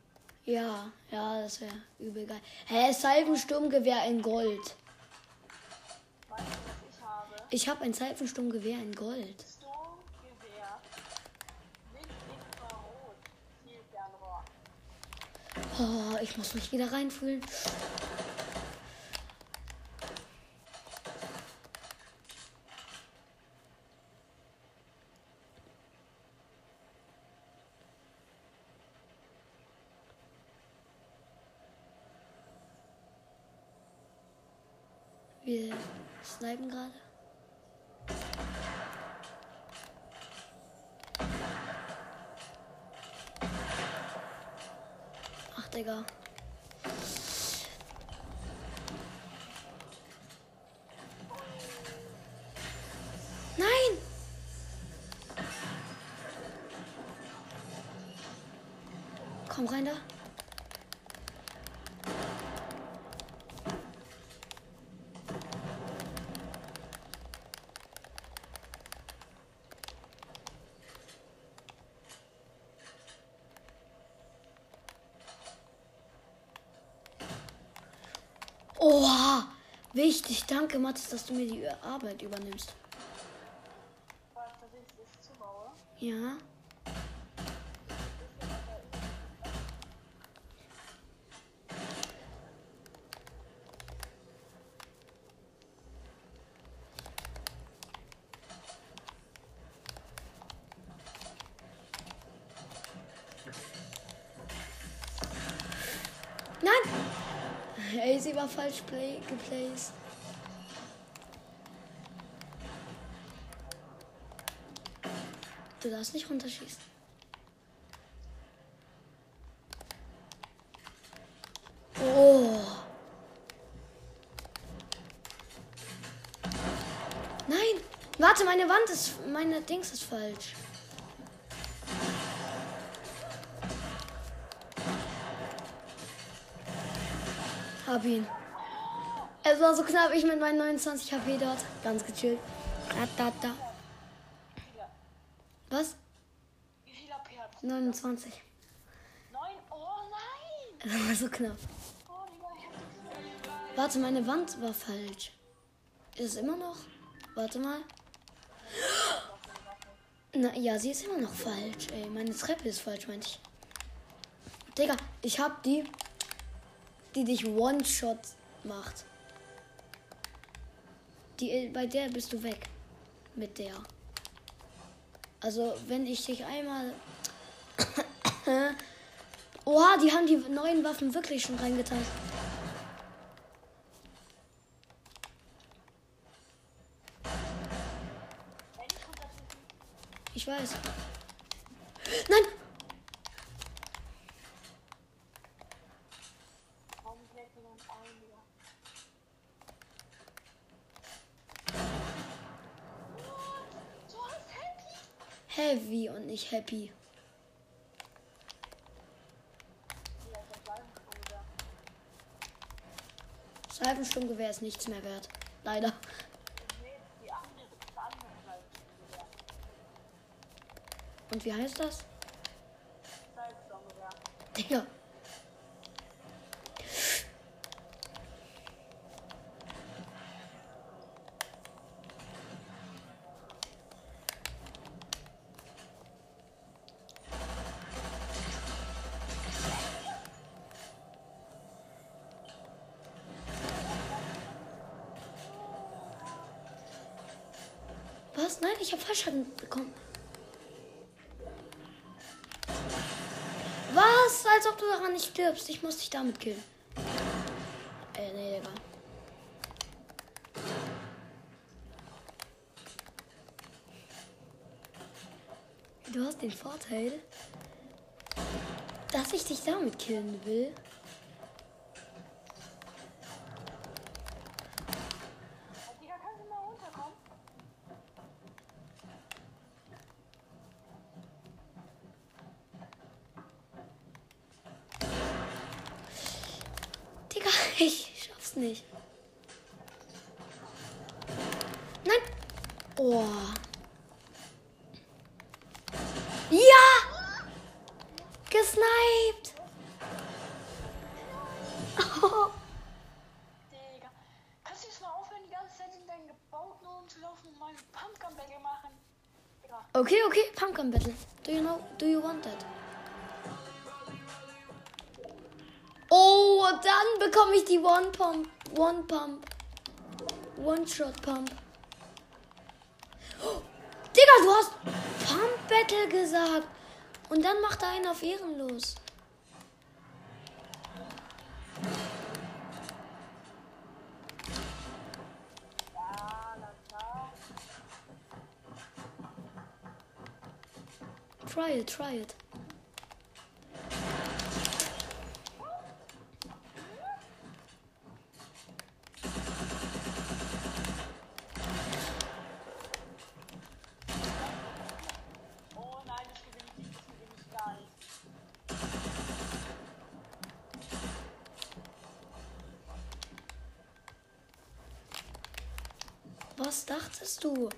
Ja, das wäre übel geil. Hä, Salvensturmgewehr in Gold. Weißt du, was ich habe? Ich habe ein Salvensturmgewehr in Gold. Oh, ich muss mich wieder reinfühlen. Wir snipen gerade. Digga. Nein! Komm rein da. Oha! Wichtig, danke Mats, dass du mir die Arbeit übernimmst. Was, dass ich das zubaue? Ja. Ey, sie war falsch geplaced. Du darfst nicht runterschießen. Oh. Nein! Warte, meine Wand ist... Meine Dings ist falsch. Hab ihn. Es war so knapp, ich mit meinen 29 HP dort. Ganz gechillt. Da. Was? Wie viel HP hat du? 29. 9? Oh nein! Es war so knapp. Warte, meine Wand war falsch. Ist es immer noch? Warte mal. Na ja, sie ist immer noch falsch, ey. Meine Treppe ist falsch, meinte ich. Digga, ich hab die dich One-Shot macht. Bei der bist du weg. Mit der. Also, wenn ich dich einmal... Oha, die haben die neuen Waffen wirklich schon reingetan. Ich weiß. Nein! Heavy und nicht happy. Das Salvensturmgewehr ist nichts mehr wert. Leider. Und wie heißt das? Digga. Nein, ich habe Fallschaden bekommen. Was? Als ob du daran nicht stirbst. Ich muss dich damit killen. Nee, Digga. Du hast den Vorteil, dass ich dich damit killen will. Ich schaff's nicht. Nein. Oh. Ja! Gesniped! Oh. Digga. Kannst du jetzt mal aufhören, die ganze Zeit in deinem gebauten Raum zu laufen und mal ein Pumpkin Battle machen? Digga. Okay, Pumpkin Battle. Do you want that? Oh, dann bekomme ich die One-Shot-Pump. Oh, Digga, du hast Pump-Battle gesagt. Und dann macht er einen auf ehrenlos. Try it. Was dachtest du?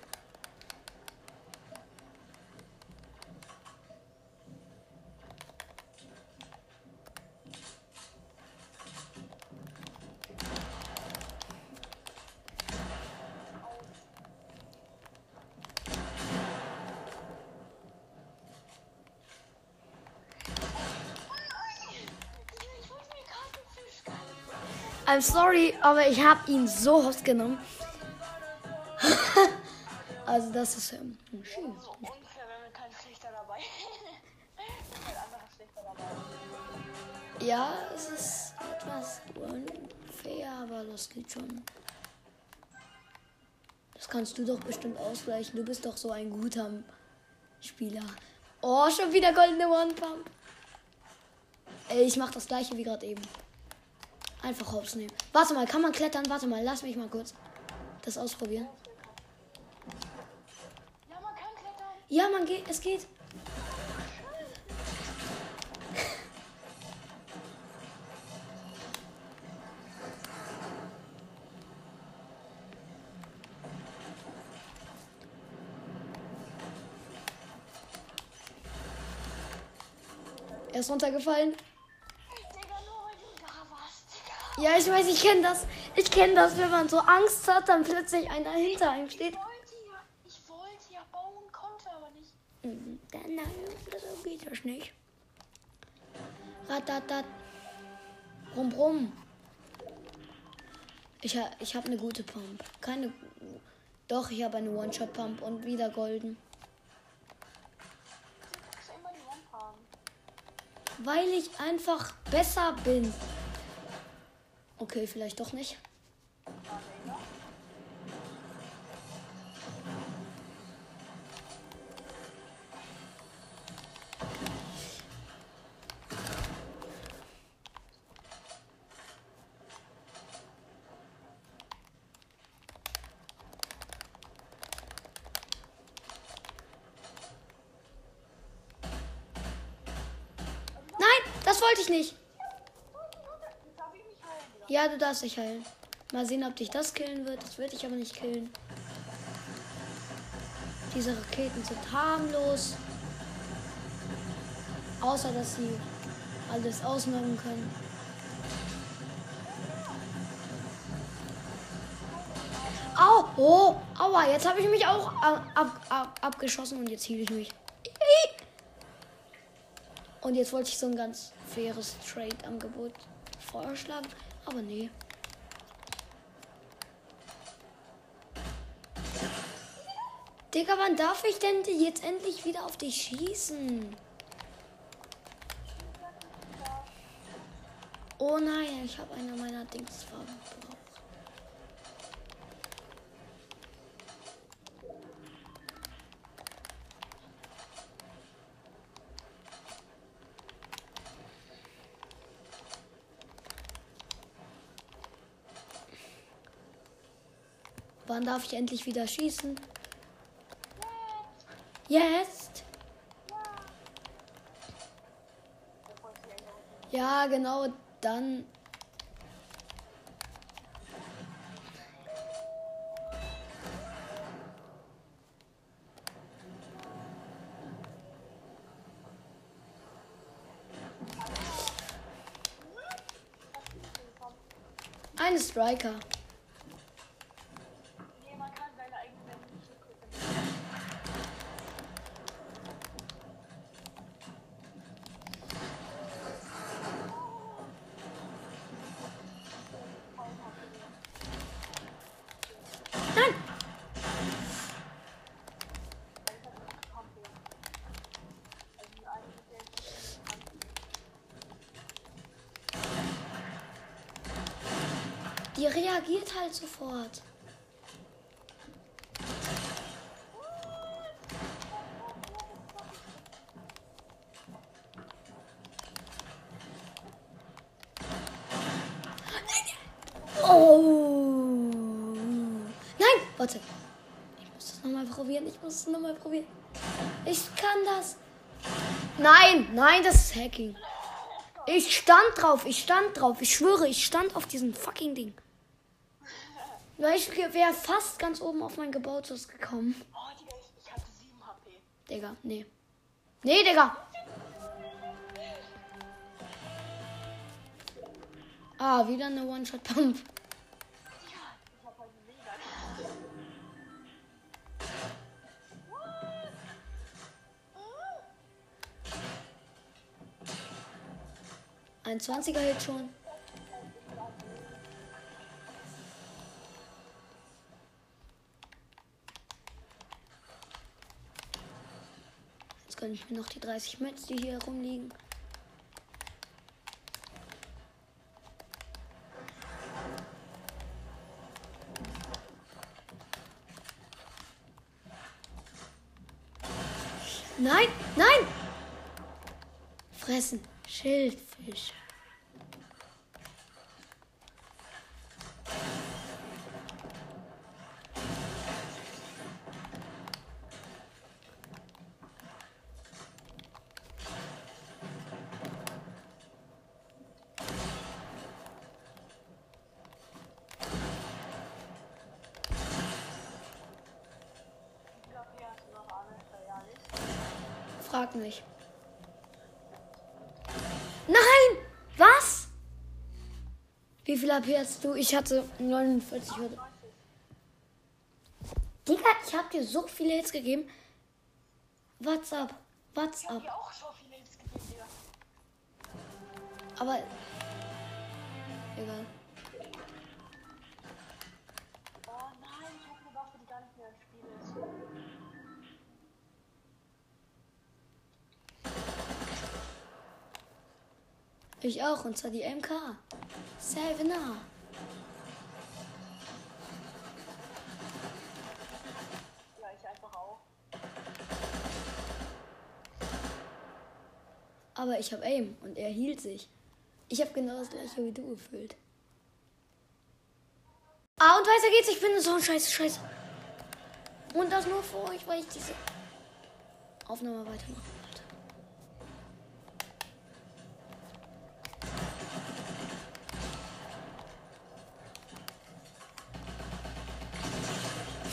I'm sorry, aber ich habe ihn so hops genommen. Also das ist ja schön. So unfair, wenn man kein Schlechter dabei ist. Einfach Schlechter dabei. Ja, es ist etwas unfair, aber das geht schon. Das kannst du doch bestimmt ausgleichen. Du bist doch so ein guter Spieler. Oh, schon wieder goldene One-Pump. Ich mach das gleiche wie gerade eben. Einfach hops nehmen. Warte mal, kann man klettern? Warte mal, lass mich mal kurz das ausprobieren. Ja, man geht, es geht. Er ist runtergefallen. Ja, ich weiß, ich kenne das. Ich kenne das, wenn man so Angst hat, dann plötzlich einer hinter einem steht. Nein, so geht das nicht. Ratatat. Rum, rum. Ich habe eine gute Pump. Keine. Doch, ich habe eine One-Shot-Pump und wieder golden. Weil ich einfach besser bin. Okay, vielleicht doch nicht. Das wollte ich nicht. Ja, du darfst dich heilen. Mal sehen, ob dich das killen wird. Das wird dich aber nicht killen. Diese Raketen sind harmlos. Außer, dass sie alles ausmachen können. Au! Oh! Aua! Jetzt habe ich mich auch abgeschossen und jetzt heile ich mich. Und jetzt wollte ich so ein ganz faires Trade-Angebot vorschlagen, aber nee. Digga, wann darf ich denn jetzt endlich wieder auf dich schießen? Oh nein, ich habe eine meiner Dings verbraucht. Wann darf ich endlich wieder schießen? Jetzt? Ja, genau, dann. Eine Striker. Die reagiert halt sofort. Oh. Nein, warte. Ich muss das nochmal probieren. Ich kann das. Nein, nein, das ist Hacking. Ich stand drauf. Ich schwöre, ich stand auf diesem fucking Ding. Ich wäre fast ganz oben auf mein Gebäude gekommen. Oh, Digga, ich hatte 7 HP. Digga, nee. Nee, Digga! Ah, wieder eine One-Shot-Pump. Ein 20er Hit schon. Gönne ich mir noch die 30 Mets, die hier rumliegen. Nein, nein! Fressen, Schildfische. Frag mich. Nein! Was? Wie viel HP hast du? Ich hatte 49. Digga, ich hab dir so viele Hits gegeben. What's up? What's up? Ich hab dir auch so viele Hits gegeben, Digga. Aber... egal. Oh nein, ich hab eine Waffe, die gar nicht mehr im Spiel ist. Ich auch, und zwar die MK. Save now. Ja, ich einfach auch. Aber ich habe Aim und er hielt sich. Ich habe genau das gleiche wie du gefühlt. Ah, und weiter geht's. Ich finde so ein Scheiße. Und das nur für euch, weil ich diese Aufnahme weitermache.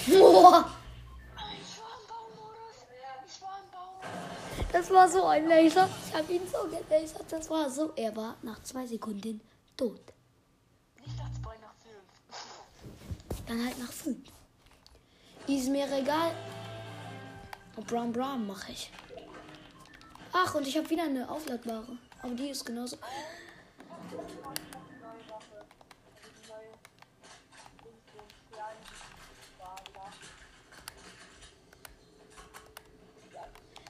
Boah. Das war so ein Laser. Ich habe ihn so gelasert. Das war so. Er war nach 2 Sekunden tot. Nicht nach 2, nach 5. Dann halt nach 5. Ist mir egal. Und Bram mache ich. Ach, und ich habe wieder eine aufladbare. Aber die ist genauso.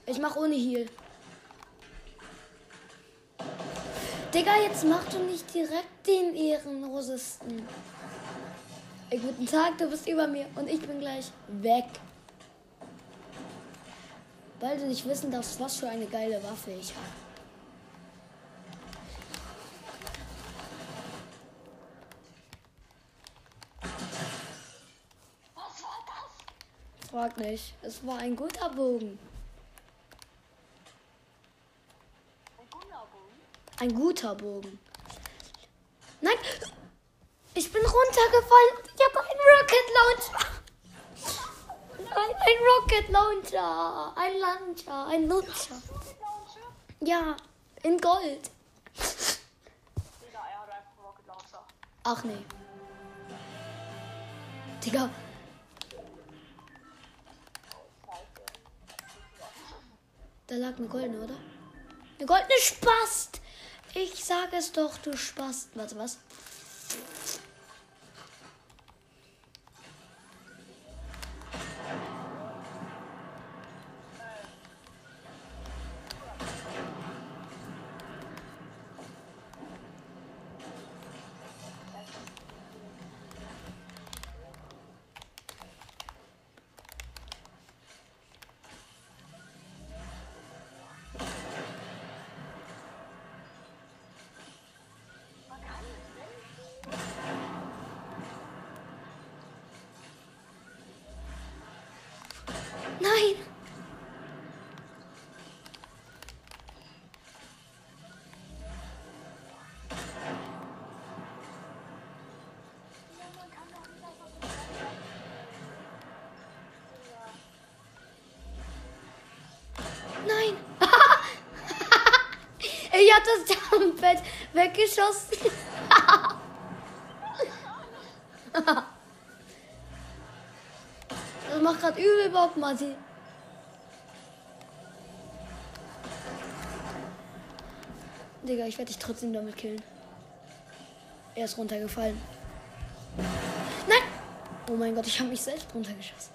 Ich mach ohne Heal. Digga, jetzt mach du nicht direkt den Ehrenlosesten. Guten Tag, du bist über mir und ich bin gleich weg. Weil du nicht wissen darfst, was für eine geile Waffe ich habe. Was war das? Frag nicht. Es war ein guter Bogen. Ein guter Bogen? Ein guter Bogen. Nein! Ich bin runtergefallen und ich habe einen Rocket Launcher. Nein, ein Rocket Launcher. Ein Launcher. Ein Launcher. Ja, in Gold. Digga, er hat einfach einen Rocket Launcher. Ach nee. Digga. Da lag eine goldene, oder? Eine goldene Spast. Ich sag es doch, du Spast. Warte, was? Nein! Nein! Ich hab das Jumpbett weggeschossen. Das macht gerade übel Bock, Martin. Digga, ich werde dich trotzdem damit killen. Er ist runtergefallen. Nein! Oh mein Gott, ich habe mich selbst runtergeschossen.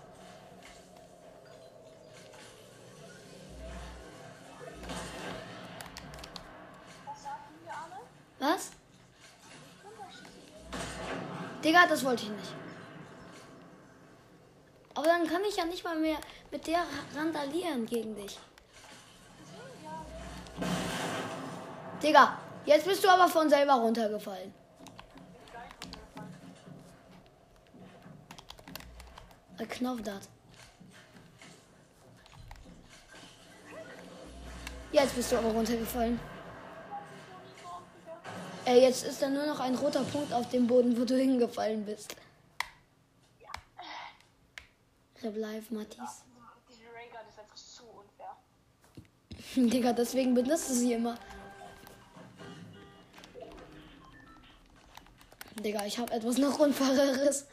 Was sagten wir alle? Was? Digga, das wollte ich nicht. Aber dann kann ich ja nicht mal mehr mit der randalieren gegen dich. Digga, jetzt bist du aber von selber runtergefallen. Ein Knopfdart. Jetzt bist du aber runtergefallen. Ey, jetzt ist da nur noch ein roter Punkt auf dem Boden, wo du hingefallen bist. Live, Matthias. Diese Raygun ist einfach so unfair. Digga, deswegen benutzt du sie immer. Digga, ich habe etwas noch Unfaireres.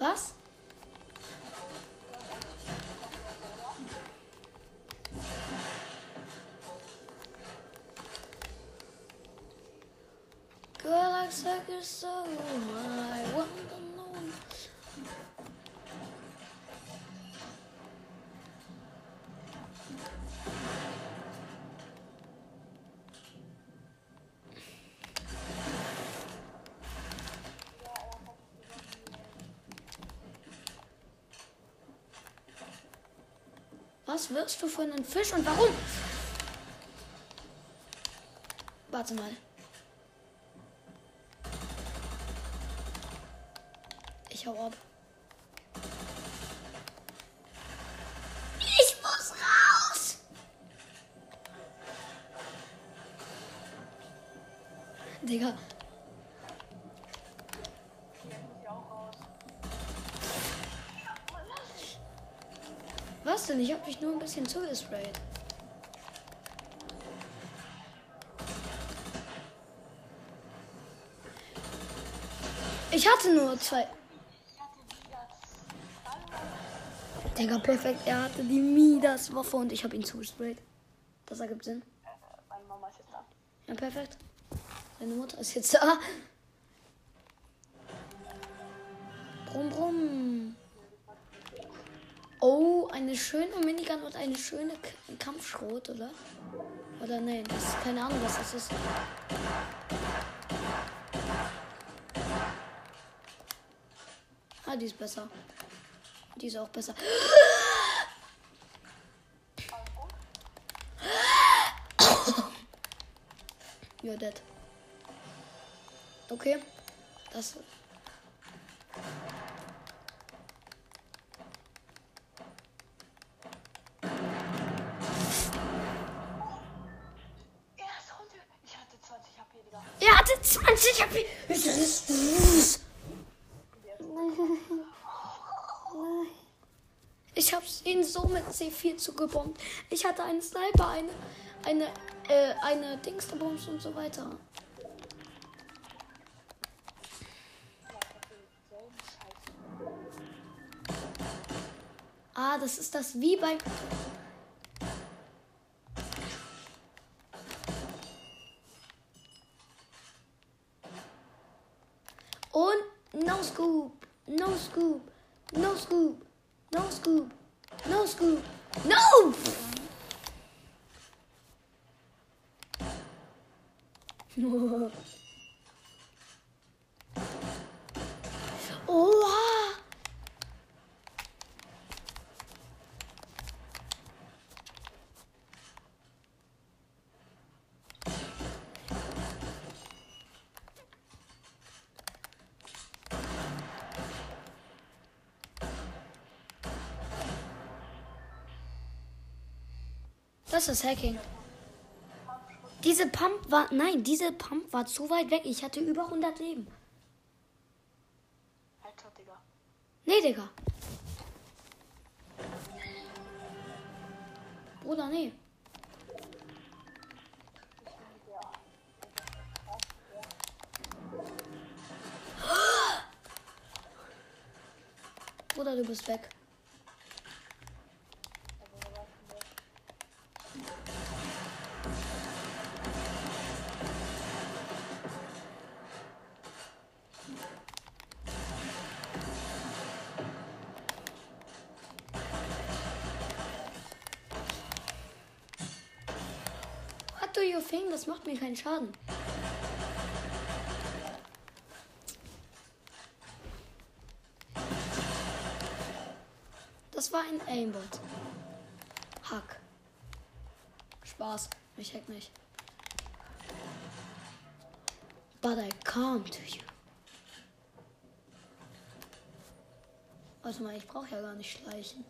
Was? Girl, I suck your soul. I want to know. Was wirst du für einen Fisch und warum? Warte mal. Ich hau ab. Ich muss raus! Digga. Was denn? Ich hab mich nur ein bisschen zugesprayt. Ich hatte nur zwei. Digga, perfekt. Er hatte die Midas-Waffe und ich hab ihn zugesprayt. Das ergibt Sinn. Ja, perfekt. Seine Mutter ist jetzt da. Brumm, brumm. Oh, eine schöne Minigun und eine schöne Kampfschrot, oder? Oder nein, das ist keine Ahnung, was das ist. Ah, die ist besser. Die ist auch besser. You're dead. Okay, das... Er hatte 20 HP. Ich hab's ihn so mit C4 zugebombt. Ich hatte einen Sniper, eine Dingsterbums und so weiter. Ah, das ist das wie bei... Und no scoop, no scoop, no scoop, no scoop, no scoop, no! Oha! Das ist Hacking. Diese Pump war zu weit weg. Ich hatte über 100 Leben. Alter, Digga. Nee, Digga. Bruder, nee. Bruder, du bist weg. Das macht mir keinen Schaden. Das war ein Aimbot. Hack. Spaß, ich hack nicht. But I come to you. Warte mal, ich brauche ja gar nicht schleichen.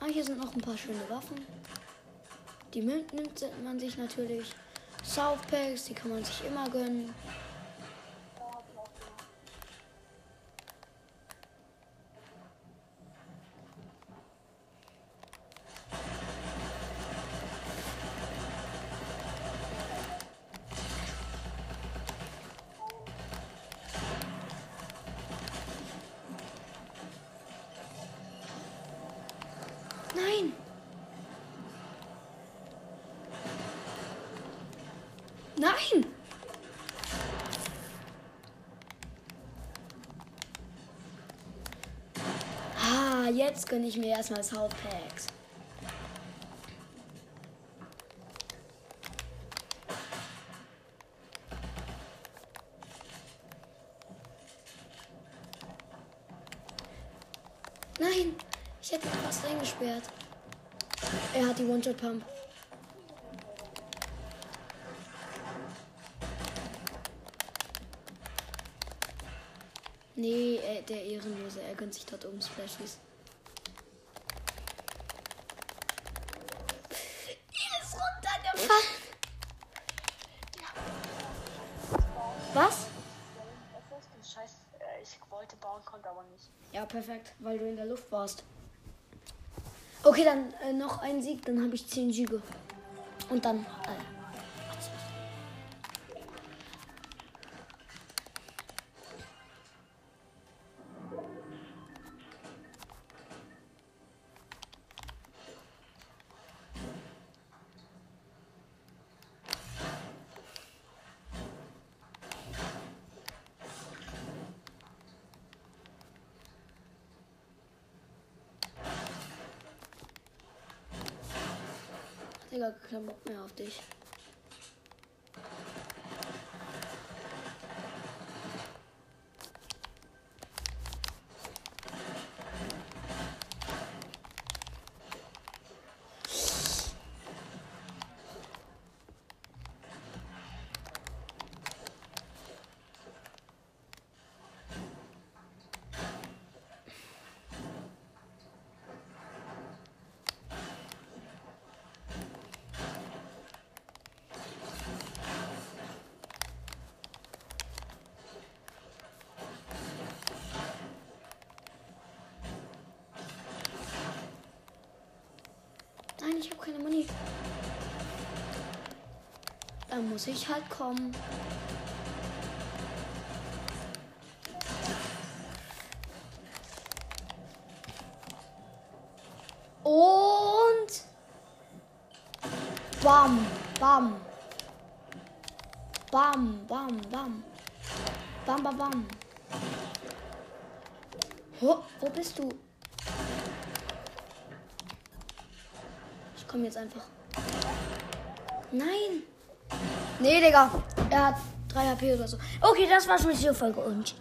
Ah, hier sind noch ein paar schöne Waffen. Die nimmt man sich natürlich. Softpacks, die kann man sich immer gönnen. Nein! Nein! Ah, jetzt gönne ich mir erstmal Soundpacks. Nein! Ich hätte ihn fast eingesperrt. Er hat die One-Shot-Pump. Nee, der Ehrenlose, er gönnt sich dort oben Splashies. Er ist runtergefallen. Was? Scheiße, ich wollte bauen, konnte aber nicht. Ja, perfekt, weil du in der Luft warst. Okay, dann noch ein Sieg, dann habe ich 10 Siege. Und dann... Digga, kein Bock mehr auf dich. Ich habe keine Money. Dann muss ich halt kommen. Und bam, bam. Bam, bam, bam. Bam, bam, bam. Ho, wo bist du? Komm jetzt einfach. Nein. Nee, Digga. Er hat 3 HP oder so. Okay, das war's mit dieser Folge und